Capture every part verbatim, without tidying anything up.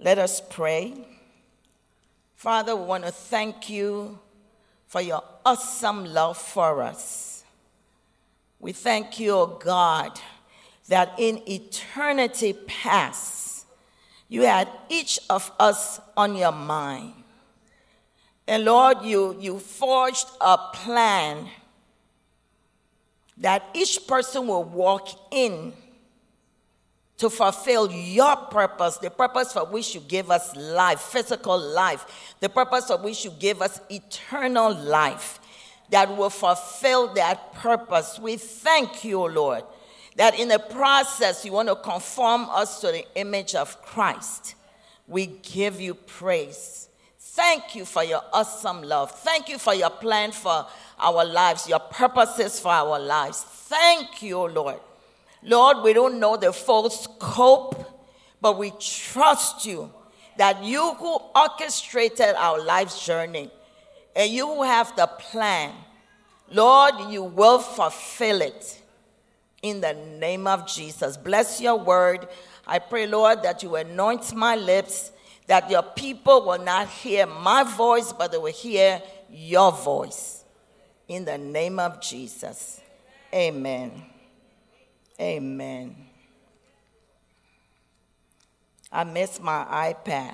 Let us pray. Father, we want to thank you for your awesome love for us. We thank you, O God, that in eternity past, you had each of us on your mind. And Lord, you, you forged a plan that each person will walk in to fulfill your purpose, the purpose for which you gave us life, physical life, the purpose for which you gave us eternal life, that will fulfill that purpose. We thank you, Lord, that in the process you want to conform us to the image of Christ. We give you praise. Thank you for your awesome love. Thank you for your plan for our lives, your purposes for our lives. Thank you, Lord. Lord, we don't know the full scope, but we trust you that you who orchestrated our life's journey and you who have the plan, Lord, you will fulfill it in the name of Jesus. Bless your word. I pray, Lord, that you anoint my lips, that your people will not hear my voice, but they will hear your voice. In the name of Jesus, amen. Amen. I missed my iPad.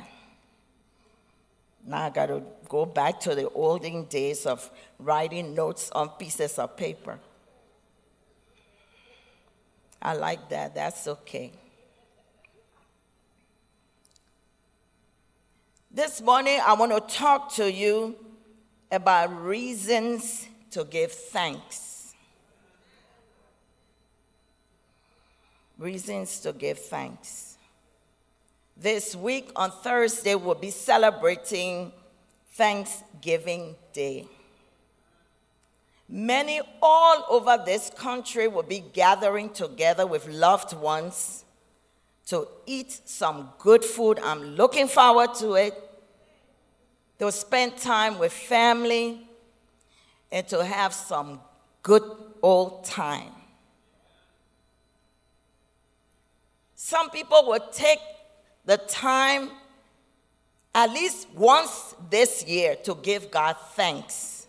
Now I got to go back to the olden days of writing notes on pieces of paper. I like that. That's okay. This morning, I want to talk to you about reasons to give thanks. Reasons to give thanks. This week on Thursday, we'll be celebrating Thanksgiving Day. Many all over this country will be gathering together with loved ones to eat some good food. I'm looking forward to it. To spend time with family and to have some good old time. Some people will take the time at least once this year to give God thanks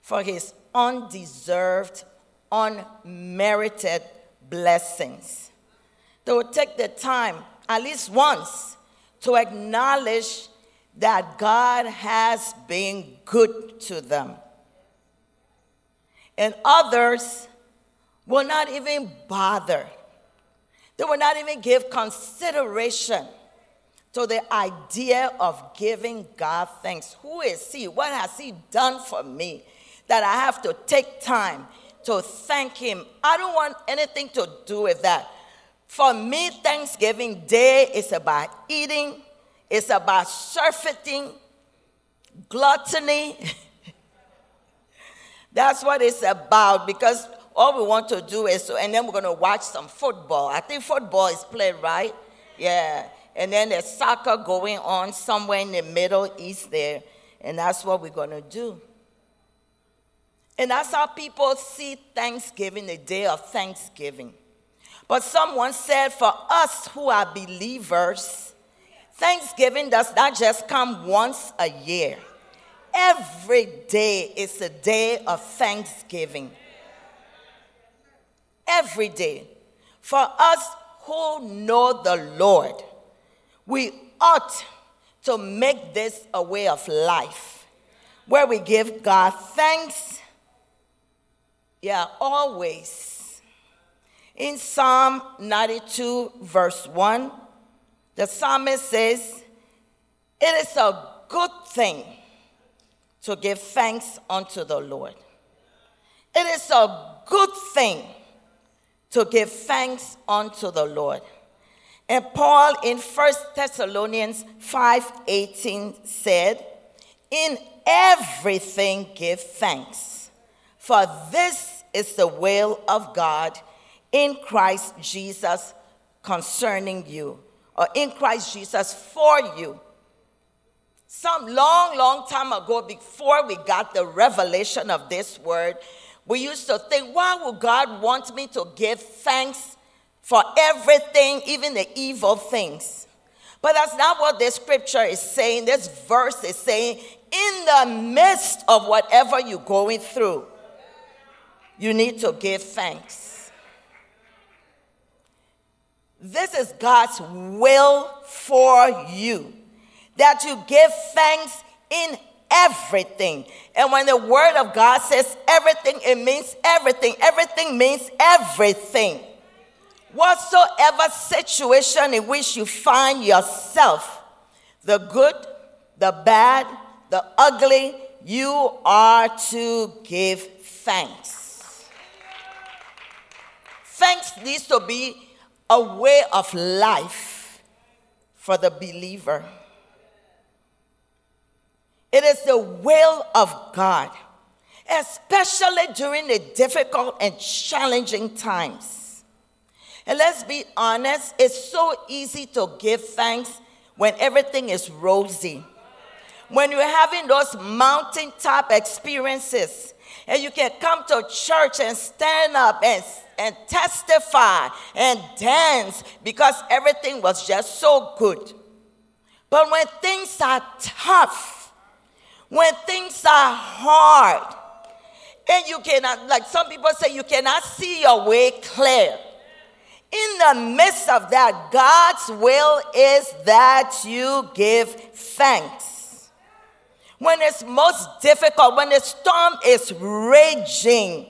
for his undeserved, unmerited blessings. They will take the time at least once to acknowledge that God has been good to them. And others will not even bother. They will not even give consideration to the idea of giving God thanks. Who is he? What has he done for me that I have to take time to thank him? I don't want anything to do with that. For me, Thanksgiving Day is about eating. It's about surfeiting, gluttony. That's what it's about, because all we want to do is, so, and then we're going to watch some football. I think football is played, right? Yeah. And then there's soccer going on somewhere in the Middle East there. And that's what we're going to do. And that's how people see Thanksgiving, the day of Thanksgiving. But someone said, for us who are believers, Thanksgiving does not just come once a year. Every day is a day of thanksgiving. Every day. For us who know the Lord, we ought to make this a way of life where we give God thanks. Yeah, always. In Psalm ninety-two, verse one, the psalmist says, it is a good thing to give thanks unto the Lord. It is a good thing to give thanks unto the Lord. And Paul in First Thessalonians five eighteen said, in everything give thanks, for this is the will of God in Christ Jesus concerning you, or in Christ Jesus for you. Some long, long time ago, before we got the revelation of this word, we used to think, why would God want me to give thanks for everything, even the evil things? But that's not what this scripture is saying. This verse is saying, in the midst of whatever you're going through, you need to give thanks. This is God's will for you, that you give thanks in everything. And when the word of God says everything, it means everything. Everything means everything. Whatsoever situation in which you find yourself, the good, the bad, the ugly, you are to give thanks. Thanks needs to be a way of life for the believer. It is the will of God, especially during the difficult and challenging times. And let's be honest, it's so easy to give thanks when everything is rosy. When you're having those mountaintop experiences, and you can come to church and stand up and, and testify and dance because everything was just so good. But when things are tough, when things are hard, and you cannot, like some people say, you cannot see your way clear. In the midst of that, God's will is that you give thanks. When it's most difficult, when the storm is raging,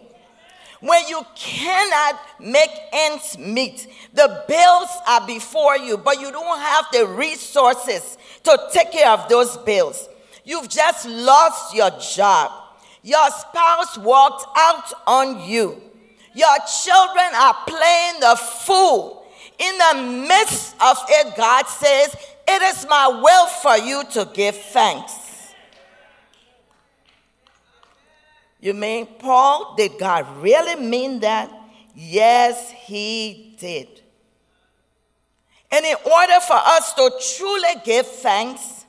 when you cannot make ends meet, the bills are before you, but you don't have the resources to take care of those bills. You've just lost your job. Your spouse walked out on you. Your children are playing the fool. In the midst of it, God says, it is my will for you to give thanks. You mean, Paul, did God really mean that? Yes, he did. And in order for us to truly give thanks,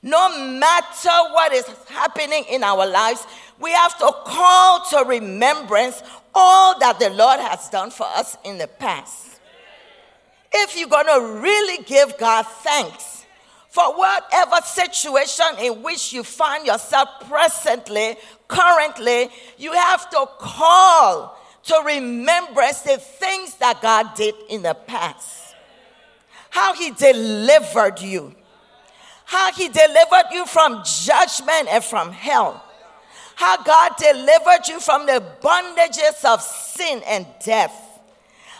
no matter what is happening in our lives, we have to call to remembrance all that the Lord has done for us in the past. If you're going to really give God thanks for whatever situation in which you find yourself presently, currently, you have to call to remembrance the things that God did in the past. How he delivered you. How he delivered you from judgment and from hell. How God delivered you from the bondages of sin and death.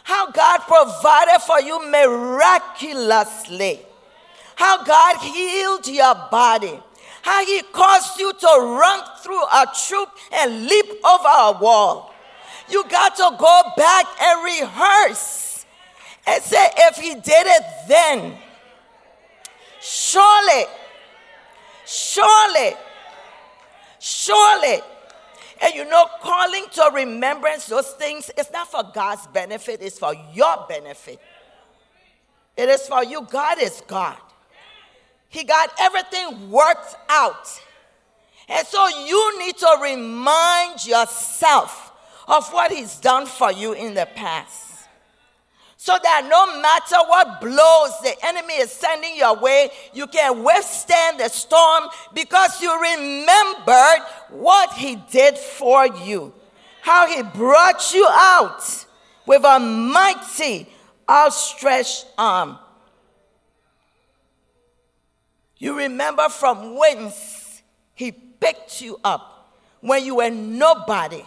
How God provided for you miraculously. How God healed your body. How he caused you to run through a troop and leap over a wall. You got to go back and rehearse and say, if he did it then, surely, surely, surely. And you know, calling to remembrance those things is not for God's benefit, it's for your benefit. It is for you. God is God. He got everything worked out. And so you need to remind yourself of what he's done for you in the past. So that no matter what blows the enemy is sending your way, you can withstand the storm because you remembered what he did for you. How he brought you out with a mighty outstretched arm. You remember from whence he picked you up when you were nobody.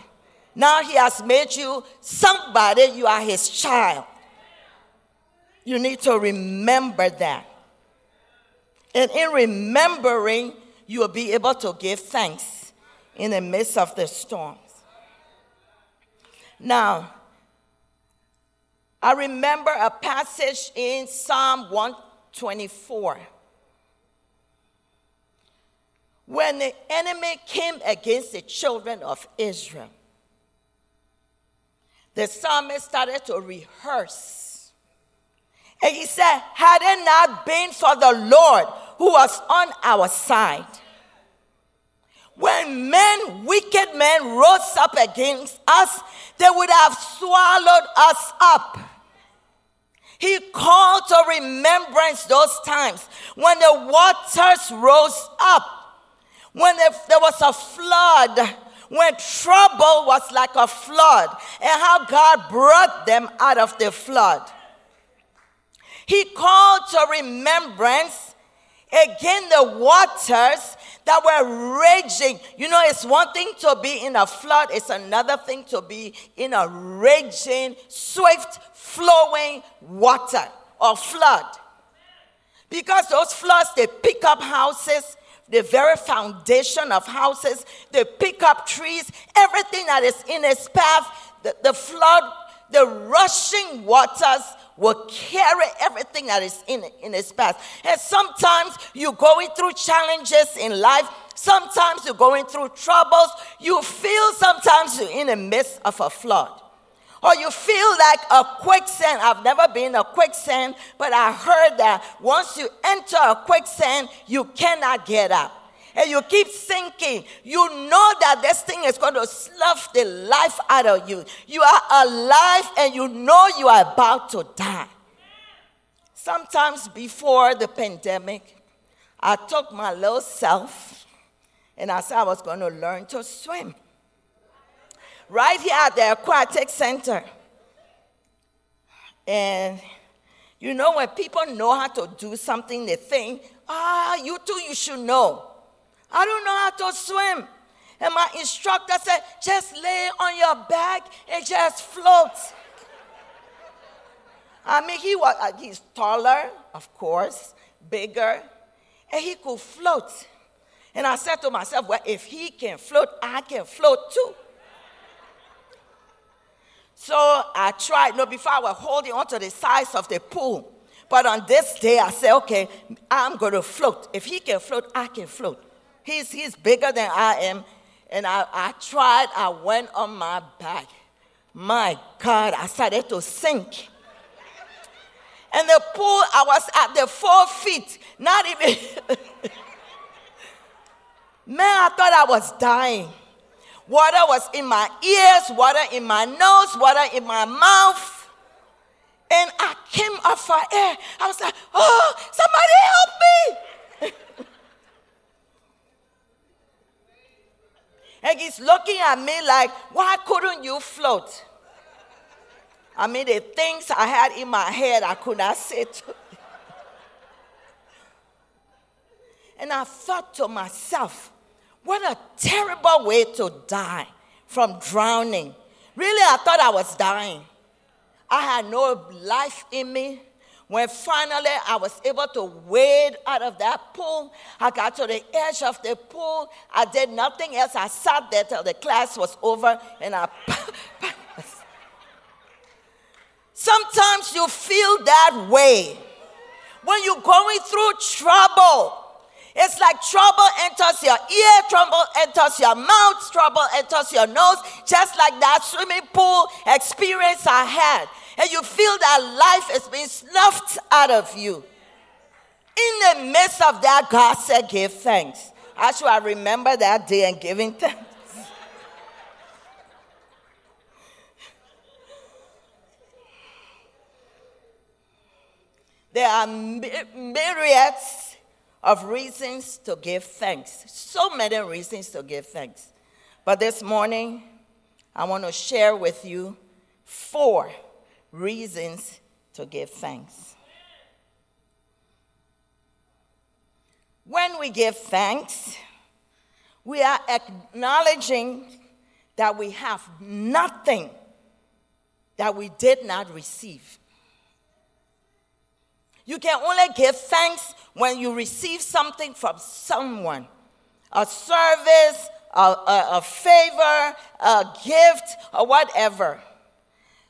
Now he has made you somebody. You are his child. You need to remember that. And in remembering, you will be able to give thanks in the midst of the storms. Now, I remember a passage in Psalm one twenty-four. When the enemy came against the children of Israel, the psalmist started to rehearse. And he said, had it not been for the Lord who was on our side, when men, wicked men, rose up against us, they would have swallowed us up. He called to remembrance those times when the waters rose up, when there was a flood, when trouble was like a flood, and how God brought them out of the flood. He called to remembrance again the waters that were raging. You know, it's one thing to be in a flood. It's another thing to be in a raging, swift, flowing water or flood. Because those floods, they pick up houses, the very foundation of houses. They pick up trees, everything that is in its path. The, the flood, the rushing waters will carry everything that is in in its path. And sometimes you're going through challenges in life. Sometimes you're going through troubles. You feel sometimes you're in the midst of a flood. Or you feel like a quicksand. I've never been a quicksand, but I heard that once you enter a quicksand, you cannot get up. And you keep sinking. You know that this thing is going to slough the life out of you. You are alive and you know you are about to die. Sometimes before the pandemic, I took my little self and I said I was going to learn to swim. Right here at the Aquatic Center. And you know, when people know how to do something, they think, ah, you too, you should know. I don't know how to swim. And my instructor said, just lay on your back and just float. I mean, he was, he's taller, of course, bigger, and he could float. And I said to myself, well, if he can float, I can float too. So I tried. No, before I was holding onto the sides of the pool. But on this day, I said, okay, I'm going to float. If he can float, I can float. He's, he's bigger than I am. And I, I tried. I went on my back. My God, I started to sink. And the pool, I was at the four feet. Not even. Man, I thought I was dying. Water was in my ears, water in my nose, water in my mouth. And I came up for air. I was like, oh, somebody help me. And he's looking at me like, why couldn't you float? I mean, the things I had in my head, I could not say to. And I thought to myself, what a terrible way to die from drowning. Really, I thought I was dying. I had no life in me. When finally I was able to wade out of that pool, I got to the edge of the pool. I did nothing else. I sat there till the class was over, and I... Sometimes you feel that way. When you're going through trouble, it's like trouble enters your ear, trouble enters your mouth, trouble enters your nose, just like that swimming pool experience I had. And you feel that life is being snuffed out of you. In the midst of that, God said, give thanks. Actually, I remember that day and giving thanks. There are myriads of reasons to give thanks. So many reasons to give thanks. But this morning, I want to share with you four reasons to give thanks. When we give thanks, we are acknowledging that we have nothing that we did not receive. You can only give thanks when you receive something from someone. A service, a, a, a favor, a gift, or whatever.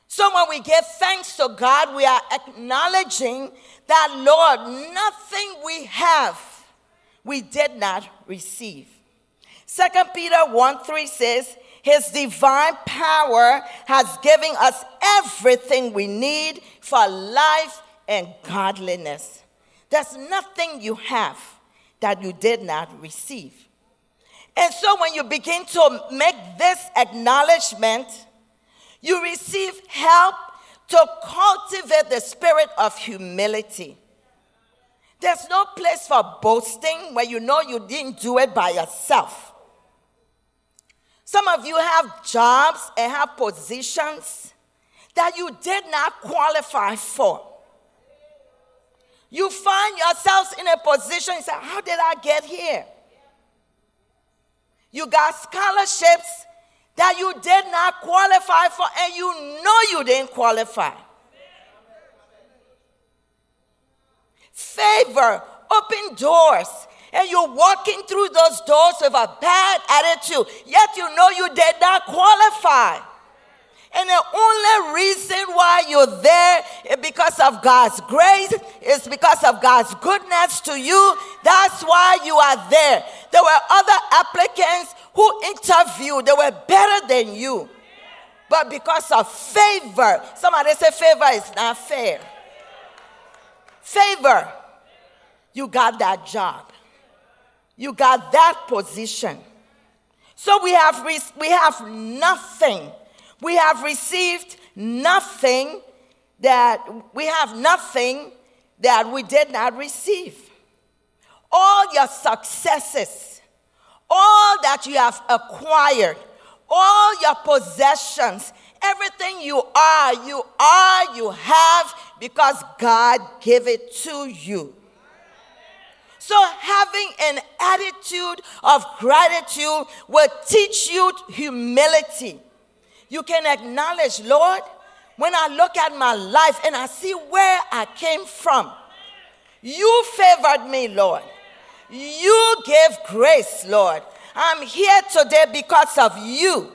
So when we give thanks to God, we are acknowledging that, Lord, nothing we have, we did not receive. Second Peter one three says, His divine power has given us everything we need for life and godliness. There's nothing you have that you did not receive. And so when you begin to make this acknowledgement, you receive help to cultivate the spirit of humility. There's no place for boasting where you know you didn't do it by yourself. Some of you have jobs and have positions that you did not qualify for. You find yourselves in a position, you say, how did I get here? You got scholarships that you did not qualify for, and you know you didn't qualify. Favor, open doors, and you're walking through those doors with a bad attitude, yet you know you did not qualify. And the only reason why you're there is because of God's grace. It's because of God's goodness to you. That's why you are there. There were other applicants who interviewed. They were better than you. But because of favor, somebody say favor is not fair. Favor, you got that job. You got that position. So we have re- we have nothing. We have received nothing that we have nothing that we did not receive. All your successes, all that you have acquired, all your possessions, everything you are, you are, you have, because God gave it to you. So having an attitude of gratitude will teach you humility. You can acknowledge, Lord, when I look at my life and I see where I came from, you favored me, Lord. You gave grace, Lord. I'm here today because of you.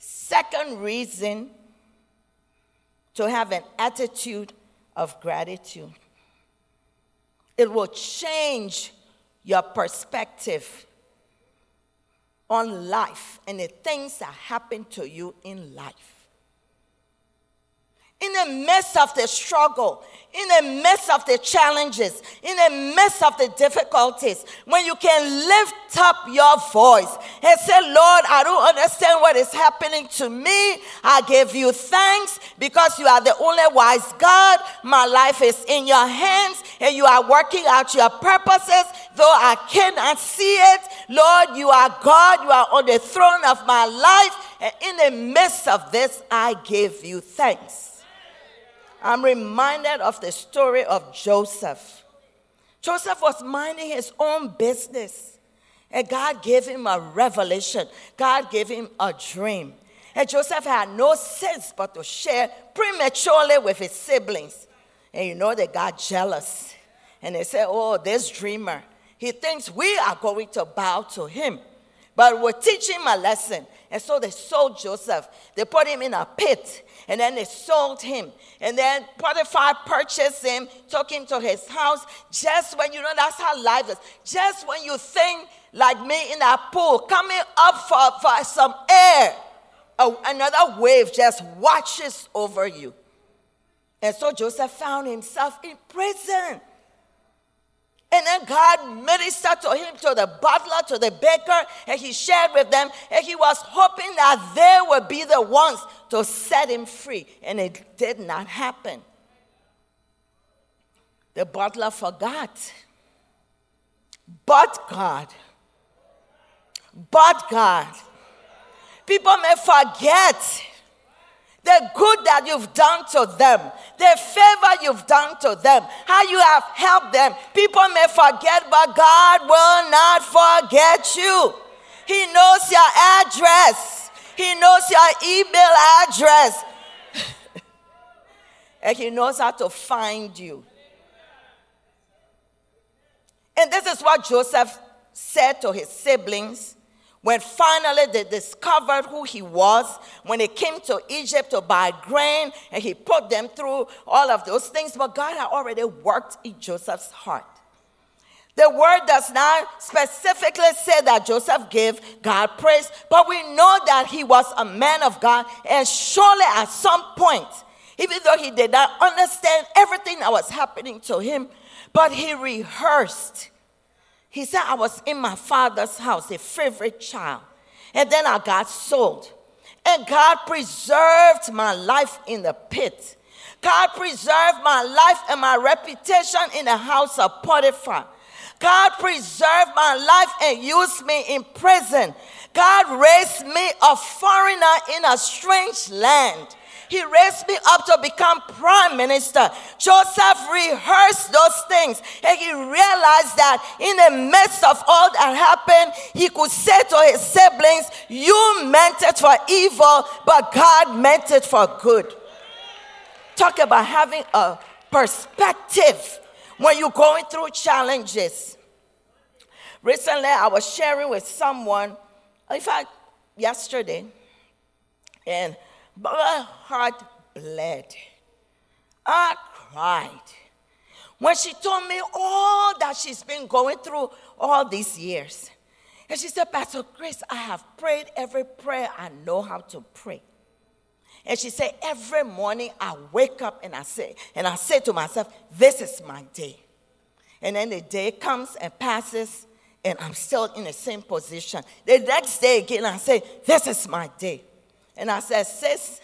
Second reason to have an attitude of gratitude. It will change your perspective on life and the things that happen to you in life. In the midst of the struggle, in the midst of the challenges, in the midst of the difficulties, when you can lift up your voice and say, Lord, I don't understand what is happening to me. I give you thanks because you are the only wise God. My life is in your hands and you are working out your purposes, though I cannot see it. Lord, you are God. You are on the throne of my life. And in the midst of this, I give you thanks. I'm reminded of the story of Joseph. Joseph was minding his own business, and God gave him a revelation. God gave him a dream. And Joseph had no sense but to share prematurely with his siblings. And you know, they got jealous. And they said, oh, this dreamer, he thinks we are going to bow to him. But we'll teach him a lesson. And so they sold Joseph. They put him in a pit. And then they sold him. And then Potiphar purchased him, took him to his house. Just when, you know, that's how life is. Just when you think, like me in that pool, coming up for, for some air, a, another wave just washes over you. And so Joseph found himself in prison. And then God ministered to him, to the butler, to the baker, and he shared with them. And he was hoping that they would be the ones to set him free. And it did not happen. The butler forgot. But God. But God. People may forget the good that you've done to them, the favor you've done to them, how you have helped them. People may forget, but God will not forget you. He knows your address. He knows your email address. And he knows how to find you. And this is what Joseph said to his siblings. When finally they discovered who he was, when they came to Egypt to buy grain, and he put them through all of those things, but God had already worked in Joseph's heart. The word does not specifically say that Joseph gave God praise, but we know that he was a man of God, and surely at some point, even though he did not understand everything that was happening to him, but he rehearsed. He said, I was in my father's house, a favorite child. And then I got sold. And God preserved my life in the pit. God preserved my life and my reputation in the house of Potiphar. God preserved my life and used me in prison. God raised me a foreigner in a strange land. He raised me up to become prime minister. Joseph rehearsed those things, and he realized that in the midst of all that happened, he could say to his siblings, you meant it for evil, but God meant it for good. Talk about having a perspective when you're going through challenges. Recently, I was sharing with someone, in fact, yesterday, and my heart bled. I cried when she told me all that she's been going through all these years. And she said, Pastor Chris, I have prayed every prayer I know how to pray. And she said, every morning I wake up and I say, and I say to myself, this is my day. And then the day comes and passes, and I'm still in the same position. The next day again, I say, this is my day. And I said, sis,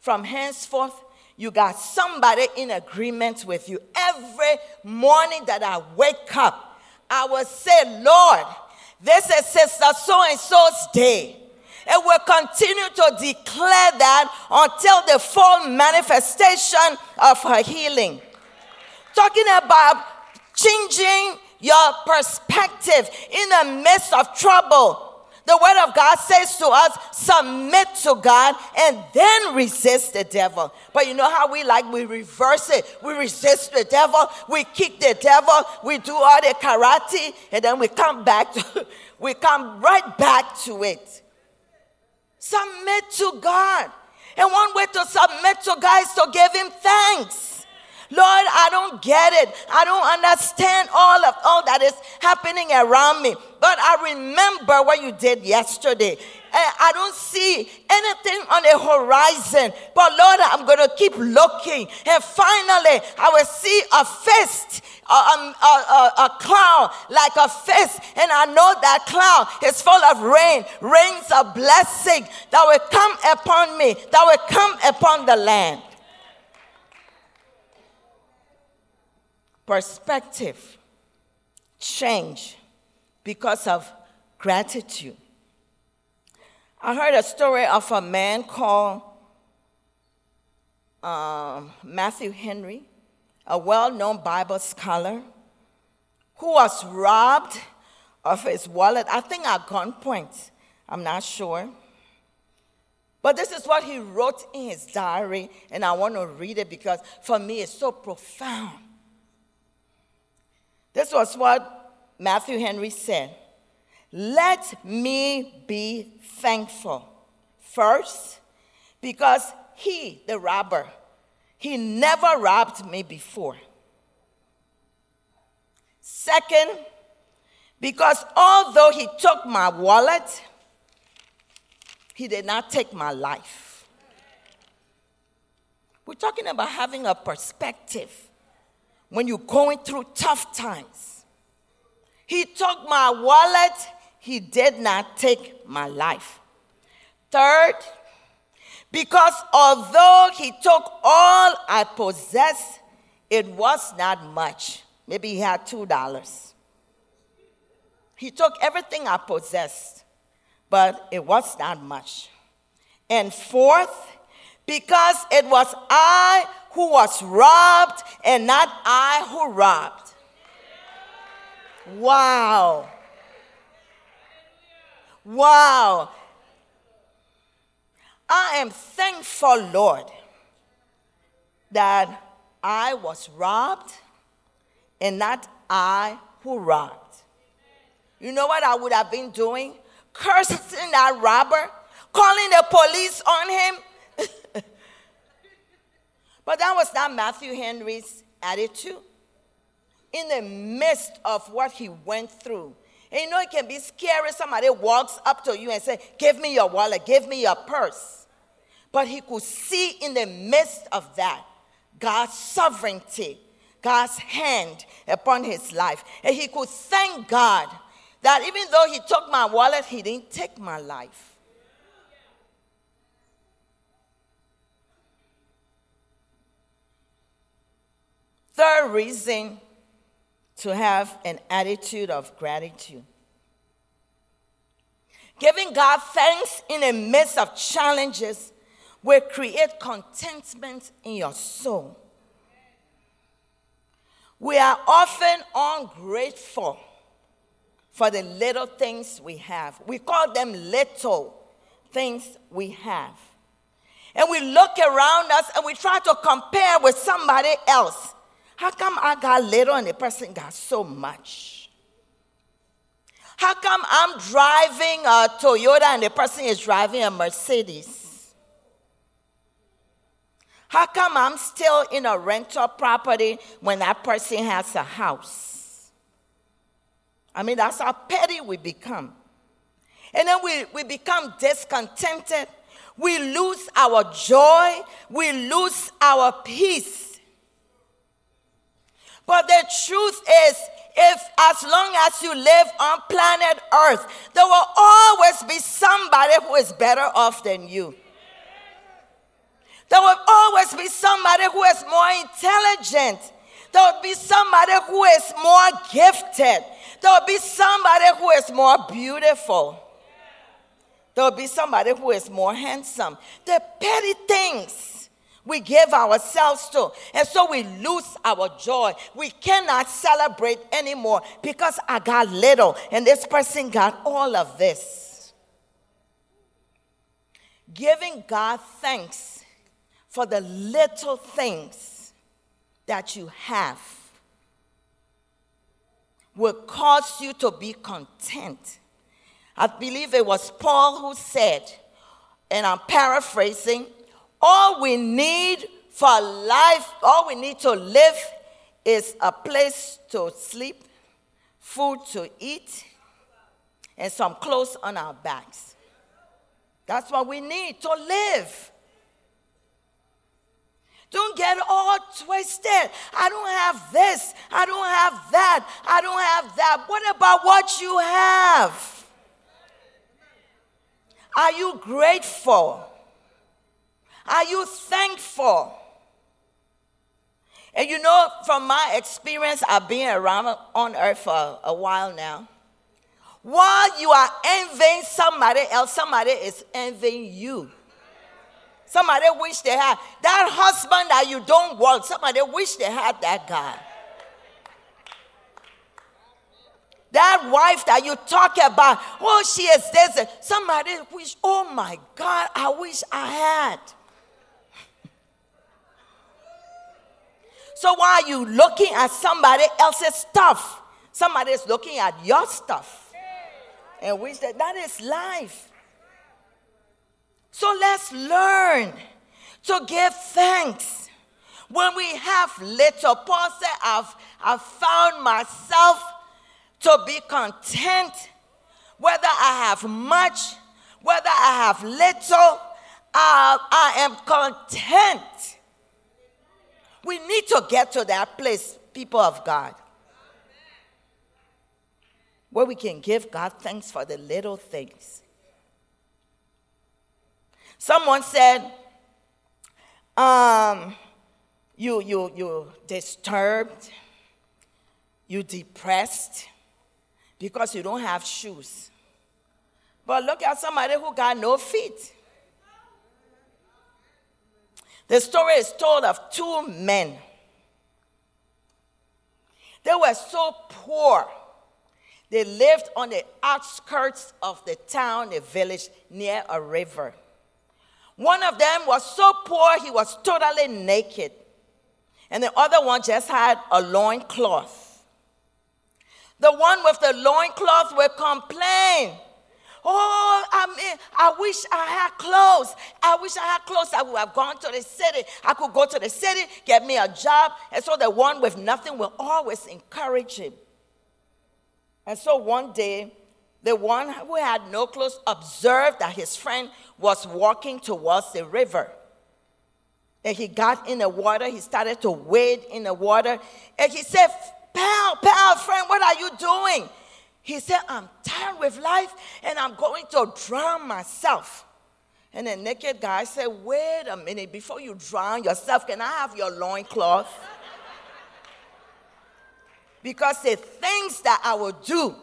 from henceforth, you got somebody in agreement with you. Every morning that I wake up, I will say, Lord, this is Sister So-and-so's day. And we'll continue to declare that until the full manifestation of her healing. Talking about changing your perspective in the midst of trouble. The word of God says to us, submit to God and then resist the devil. But you know how we like, we reverse it. We resist the devil. We kick the devil. We do all the karate. And then we come back to, we come right back to it. Submit to God. And one way to submit to God is to give him thanks. Lord, I don't get it. I don't understand all of all that is happening around me. But I remember what you did yesterday. I don't see anything on the horizon. But Lord, I'm going to keep looking. And finally, I will see a fist, a, a, a, a cloud, like a fist. And I know that cloud is full of rain. Rains of blessing that will come upon me, that will come upon the land. Perspective change because of gratitude. I heard a story of a man called um, Matthew Henry, a well-known Bible scholar, who was robbed of his wallet, I think at gunpoint, I'm not sure. But this is what he wrote in his diary, and I want to read it because for me it's so profound. This was what Matthew Henry said. Let me be thankful first, because he, the robber, he never robbed me before. Second, because although he took my wallet, he did not take my life. We're talking about having a perspective. When you're going through tough times, he took my wallet, he did not take my life. Third, because although he took all I possessed, it was not much. Maybe he had two dollars. He took everything I possessed, but it was not much. And fourth, because it was I who was robbed and not I who robbed. Wow. Wow. I am thankful, Lord, that I was robbed and not I who robbed. You know what I would have been doing? Cursing that robber, calling the police on him. But that was not Matthew Henry's attitude. In the midst of what he went through. And you know it can be scary. Somebody walks up to you and says, give me your wallet, give me your purse. But he could see in the midst of that, God's sovereignty, God's hand upon his life. And he could thank God that even though he took my wallet, he didn't take my life. Third reason to have an attitude of gratitude. Giving God thanks in the midst of challenges will create contentment in your soul. We are often ungrateful for the little things we have. We call them little things we have. And we look around us and we try to compare with somebody else. How come I got little and the person got so much? How come I'm driving a Toyota and the person is driving a Mercedes? How come I'm still in a rental property when that person has a house? I mean, that's how petty we become. And then we, we become discontented. We lose our joy. We lose our peace. But the truth is, if as long as you live on planet Earth, there will always be somebody who is better off than you. There will always be somebody who is more intelligent. There will be somebody who is more gifted. There will be somebody who is more beautiful. There will be somebody who is more handsome. The petty things we give ourselves to. And so we lose our joy. We cannot celebrate anymore because I got little and this person got all of this. Giving God thanks for the little things that you have will cause you to be content. I believe it was Paul who said, and I'm paraphrasing, all we need for life, all we need to live is a place to sleep, food to eat, and some clothes on our backs. That's what we need to live. Don't get all twisted. I don't have this. I don't have that. I don't have that. What about what you have? Are you grateful? Are you thankful? And you know, from my experience, I've been around on earth for a while now. While you are envying somebody else, somebody is envying you. Somebody wish they had that husband that you don't want. Somebody wish they had that guy. That wife that you talk about, oh, she is this. Somebody wish, oh my God, I wish I had. So why are you looking at somebody else's stuff? Somebody is looking at your stuff. And wish that that is life. So let's learn to give thanks. When we have little, Paul said, I've, I've found myself to be content, whether I have much, whether I have little, I, I am content. We need to get to that place, people of God, where we can give God thanks for the little things. Someone said, um, you, you, you're disturbed, you're depressed because you don't have shoes. But look at somebody who got no feet. The story is told of two men. They were so poor. They lived on the outskirts of the town, the village, near a river. One of them was so poor, he was totally naked. And the other one just had a loincloth. The one with the loincloth would complain. Oh, I mean, I wish I had clothes. I wish I had clothes. I would have gone to the city. I could go to the city, get me a job. And so the one with nothing will always encourage him. And so one day, the one who had no clothes observed that his friend was walking towards the river. And he got in the water. He started to wade in the water. And he said, pal, pal, friend, what are you doing? He said, I'm tired with life and I'm going to drown myself. And the naked guy said, wait a minute, before you drown yourself, can I have your loincloth? Because the things that I will do.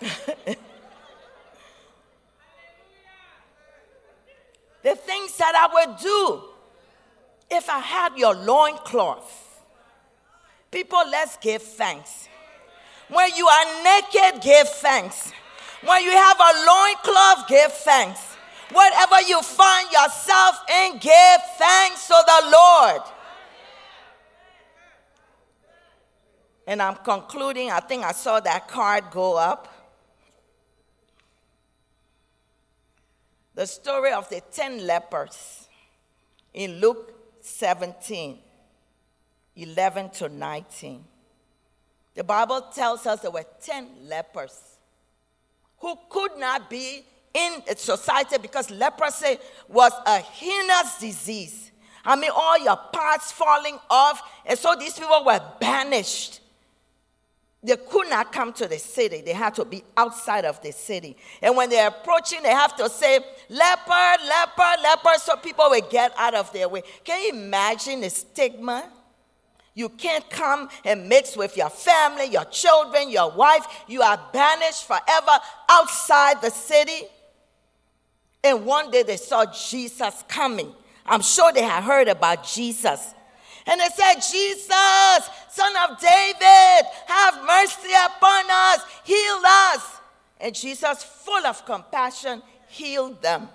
The things that I would do if I had your loincloth. People, let's give thanks. When you are naked, give thanks. When you have a loincloth, give thanks. Whatever you find yourself in, give thanks to the Lord. And I'm concluding. I think I saw that card go up. The story of the ten lepers in Luke seventeen, eleven to nineteen. The Bible tells us there were ten lepers who could not be in society because leprosy was a heinous disease. I mean, all your parts falling off. And so these people were banished. They could not come to the city. They had to be outside of the city. And when they're approaching, they have to say, leper, leper, leper, so people will get out of their way. Can you imagine the stigma? You can't come and mix with your family, your children, your wife. You are banished forever outside the city. And one day they saw Jesus coming. I'm sure they had heard about Jesus. And they said, Jesus, Son of David, have mercy upon us, heal us. And Jesus, full of compassion, healed them.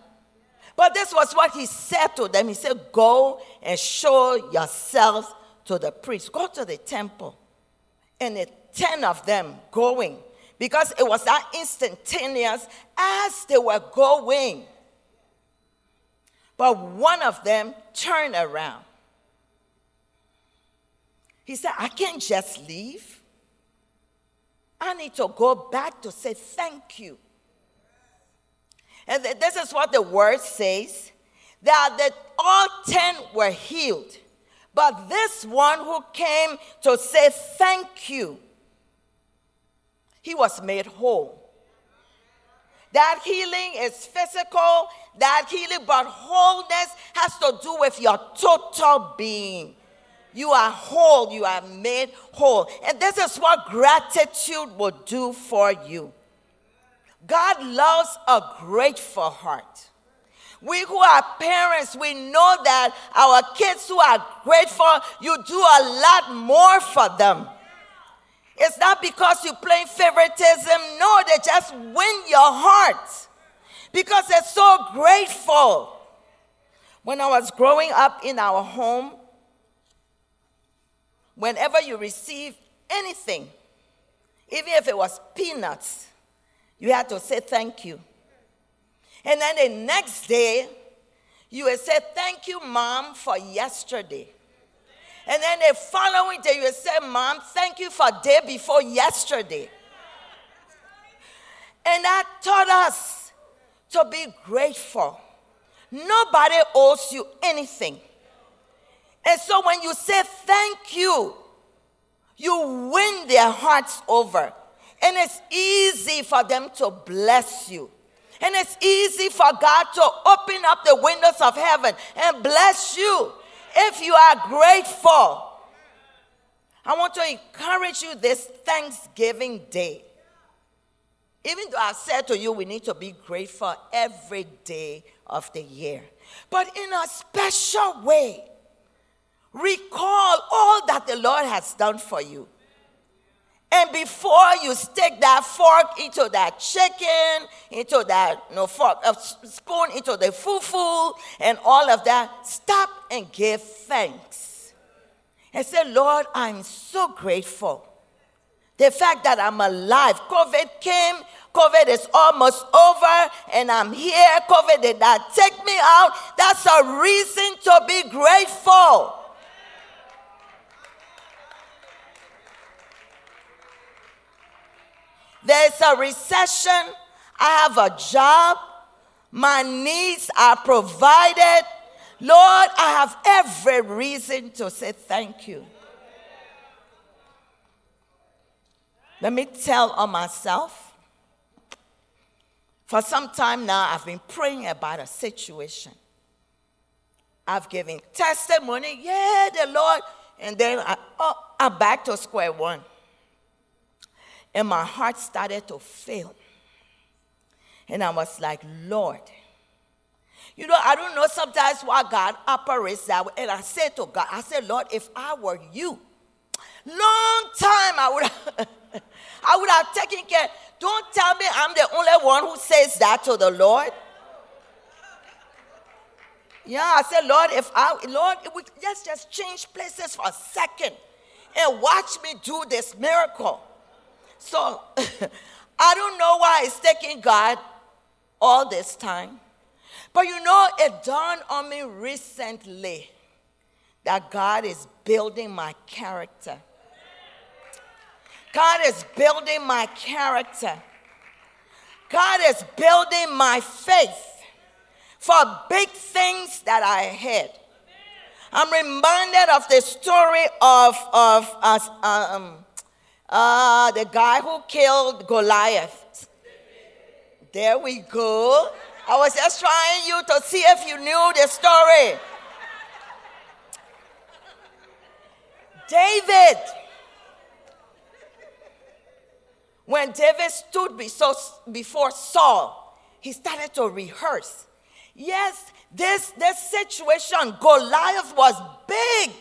But this was what he said to them. He said, go and show yourselves to the priest. Go to the temple. And the ten of them going, because it was that instantaneous as they were going. But one of them turned around. He said, I can't just leave. I need to go back to say thank you. And th- this is what the word says, that, that all ten were healed. But this one who came to say thank you, he was made whole. That healing is physical. That healing, but wholeness has to do with your total being. You are whole. You are made whole. And this is what gratitude will do for you. God loves a grateful heart. We who are parents, we know that our kids who are grateful, you do a lot more for them. It's not because you play favoritism. No, they just win your heart because they're so grateful. When I was growing up in our home, whenever you receive anything, even if it was peanuts, you had to say thank you. And then the next day, you would say, thank you, Mom, for yesterday. And then the following day, you would say, Mom, thank you for day before yesterday. And that taught us to be grateful. Nobody owes you anything. And so when you say thank you, you win their hearts over. And it's easy for them to bless you. And it's easy for God to open up the windows of heaven and bless you if you are grateful. I want to encourage you this Thanksgiving Day. Even though I said to you we need to be grateful every day of the year, but in a special way, recall all that the Lord has done for you. And before you stick that fork into that chicken, into that no fork, a spoon into the fufu, and all of that, stop and give thanks. And say, Lord, I'm so grateful. The fact that I'm alive. COVID came. COVID is almost over, and I'm here. COVID did not take me out. That's a reason to be grateful. There's a recession. I have a job. My needs are provided. Lord, I have every reason to say thank you. Let me tell on myself. For some time now, I've been praying about a situation. I've given testimony, yeah, the Lord, and then I, oh, I'm back to square one. And my heart started to fail. And I was like, Lord, you know, I don't know sometimes why God operates that way. And I said to God, I said, Lord, if I were you, long time I would have, I would have taken care. Don't tell me I'm the only one who says that to the Lord. Yeah, I said, Lord, if I, Lord, if we, let's just change places for a second and watch me do this miracle. So I don't know why it's taking God all this time. But you know, it dawned on me recently that God is building my character. God is building my character. God is building my faith for big things that are ahead. I'm reminded of the story of, of uh, um, uh, the guy who killed Goliath. There we go. I was just trying you to see if you knew the story. David. When David stood before Saul, he started to rehearse. Yes, this, this situation, Goliath was big,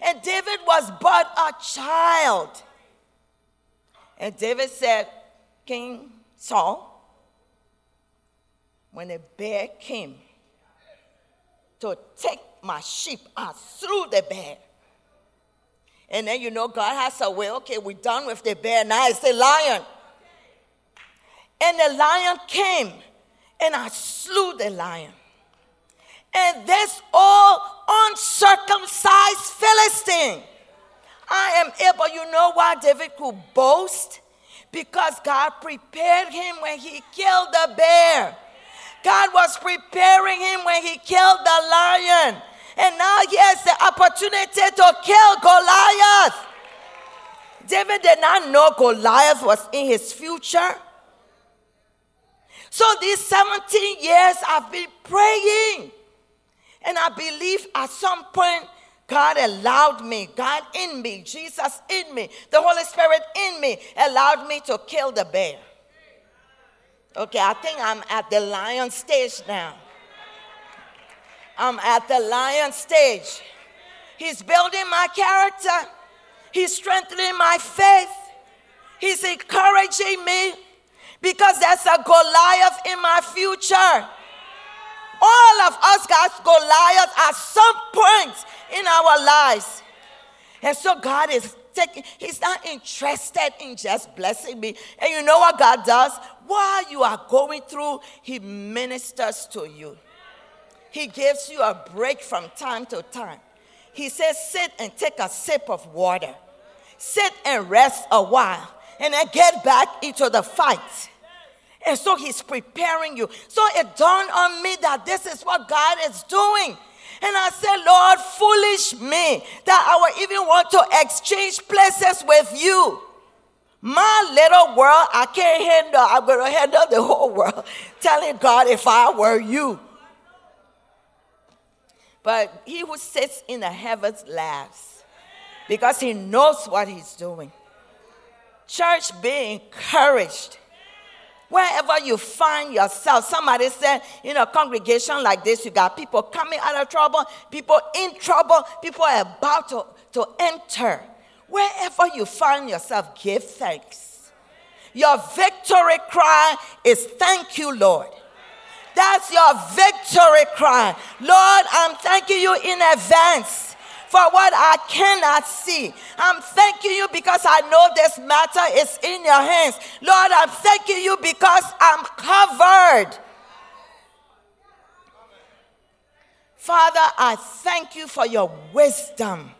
and David was but a child. And David said, King Saul, when a bear came to take my sheep, I threw the bear. And then, you know, God has a way. Okay, we're done with the bear. Now it's the lion. And the lion came, and I slew the lion. And this old uncircumcised Philistine, I am able. You know why David could boast? Because God prepared him when he killed the bear. God was preparing him when he killed the lion. And now he has the opportunity to kill Goliath. David did not know Goliath was in his future. So these seventeen years I've been praying. And I believe at some point God allowed me, God in me, Jesus in me, the Holy Spirit in me, allowed me to kill the bear. Okay, I think I'm at the lion stage now. I'm at the lion stage. He's building my character. He's strengthening my faith. He's encouraging me because there's a Goliath in my future. All of us got Goliath at some point in our lives. And so God is taking, he's not interested in just blessing me. And you know what God does? While you are going through, he ministers to you. He gives you a break from time to time. He says, sit and take a sip of water. Sit and rest a while. And then get back into the fight. And so he's preparing you. So it dawned on me that this is what God is doing. And I said, Lord, foolish me that I would even want to exchange places with you. My little world, I can't handle. I'm going to handle the whole world. Telling God, if I were you. But he who sits in the heavens laughs because he knows what he's doing. Church, be encouraged. Wherever you find yourself, somebody said, in a congregation like this, you got people coming out of trouble, people in trouble, people about to, to enter. Wherever you find yourself, give thanks. Your victory cry is thank you, Lord. That's your victory cry. Lord, I'm thanking you in advance for what I cannot see. I'm thanking you because I know this matter is in your hands. Lord, I'm thanking you because I'm covered. Father, I thank you for your wisdom.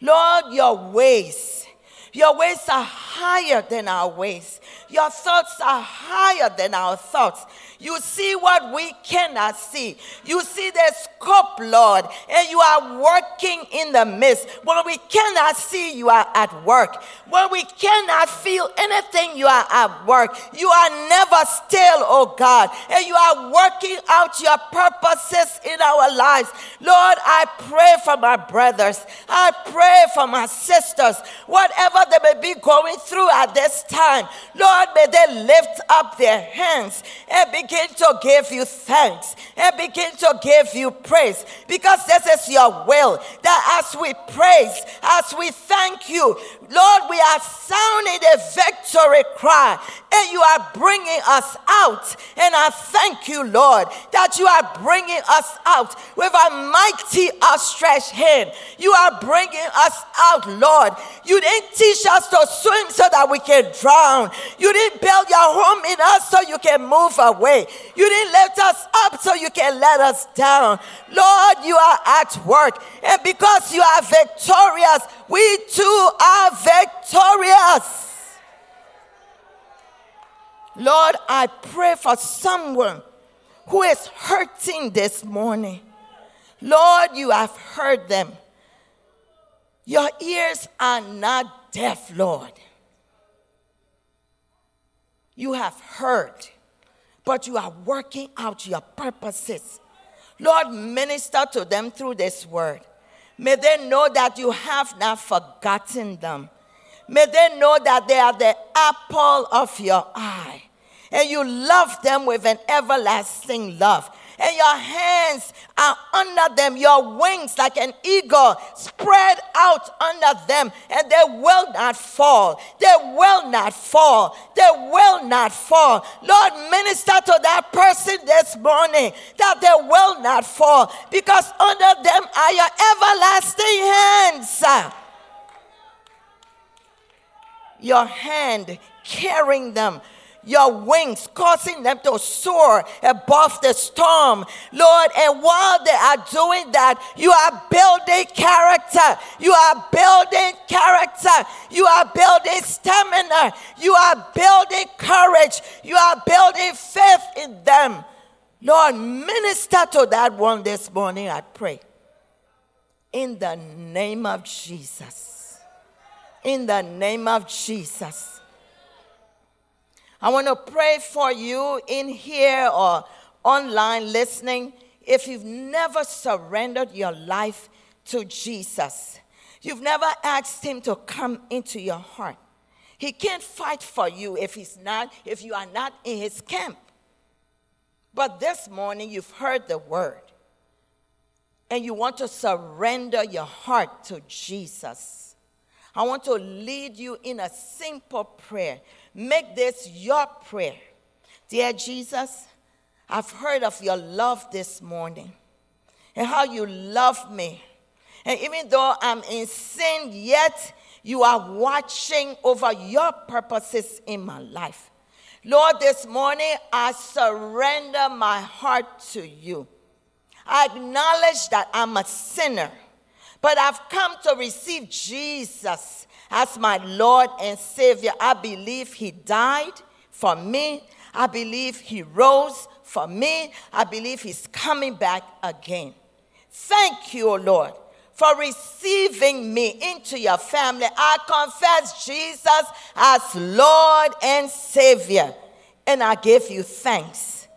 Lord, your ways. Your ways are higher than our ways. Your thoughts are higher than our thoughts. You see what we cannot see. You see the scope, Lord, and you are working in the midst. When we cannot see, you are at work. When we cannot feel anything, you are at work. You are never still, oh God, and you are working out your purposes in our lives. Lord, I pray for my brothers. I pray for my sisters. Whatever they may be going through at this time, Lord, may they lift up their hands and begin to give you thanks and begin to give you praise, because this is your will, that as we praise, as we thank you, Lord, we are sounding a victory cry, and you are bringing us out. And I thank you, Lord, that you are bringing us out with a mighty outstretched hand. You are bringing us out, Lord. You didn't teach us to swim so that we can drown. You didn't build your home in us so you can move away. You didn't lift us up so you can let us down. Lord, you are at work. And because you are victorious, we too are victorious. Lord, I pray for someone who is hurting this morning. Lord, you have heard them. Your ears are not deaf, Lord. You have heard, but you are working out your purposes. Lord, minister to them through this word. May they know that you have not forgotten them. May they know that they are the apple of your eye, and you love them with an everlasting love. And your hands are under them, your wings like an eagle spread out under them, and they will not fall. They will not fall. They will not fall. Lord, minister to that person this morning that they will not fall, because under them are your everlasting hands. Your hand carrying them, your wings causing them to soar above the storm, Lord. And while they are doing that, you are building character. You are building character. You are building stamina. You are building courage. You are building faith in them. Lord, minister to that one this morning, I pray. In the name of Jesus. In the name of Jesus. I want to pray for you in here or online listening. If you've never surrendered your life to Jesus, you've never asked him to come into your heart. He can't fight for you if he's not, if you are not in his camp. But this morning you've heard the word and you want to surrender your heart to Jesus. I want to lead you in a simple prayer. Make this your prayer. Dear Jesus, I've heard of your love this morning and how you love me. And even though I'm in sin, yet you are watching over your purposes in my life. Lord, this morning I surrender my heart to you. I acknowledge that I'm a sinner, but I've come to receive Jesus as my Lord and Savior. I believe he died for me. I believe he rose for me. I believe he's coming back again. Thank you, O Lord, for receiving me into your family. I confess Jesus as Lord and Savior, and I give you thanks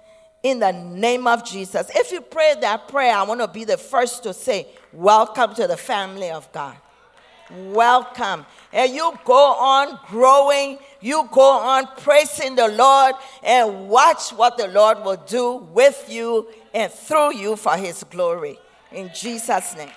in the name of Jesus. If you pray that prayer, I want to be the first to say, welcome to the family of God. Welcome. And you go on growing, you go on praising the Lord, and watch what the Lord will do with you and through you for his glory. In Jesus' name.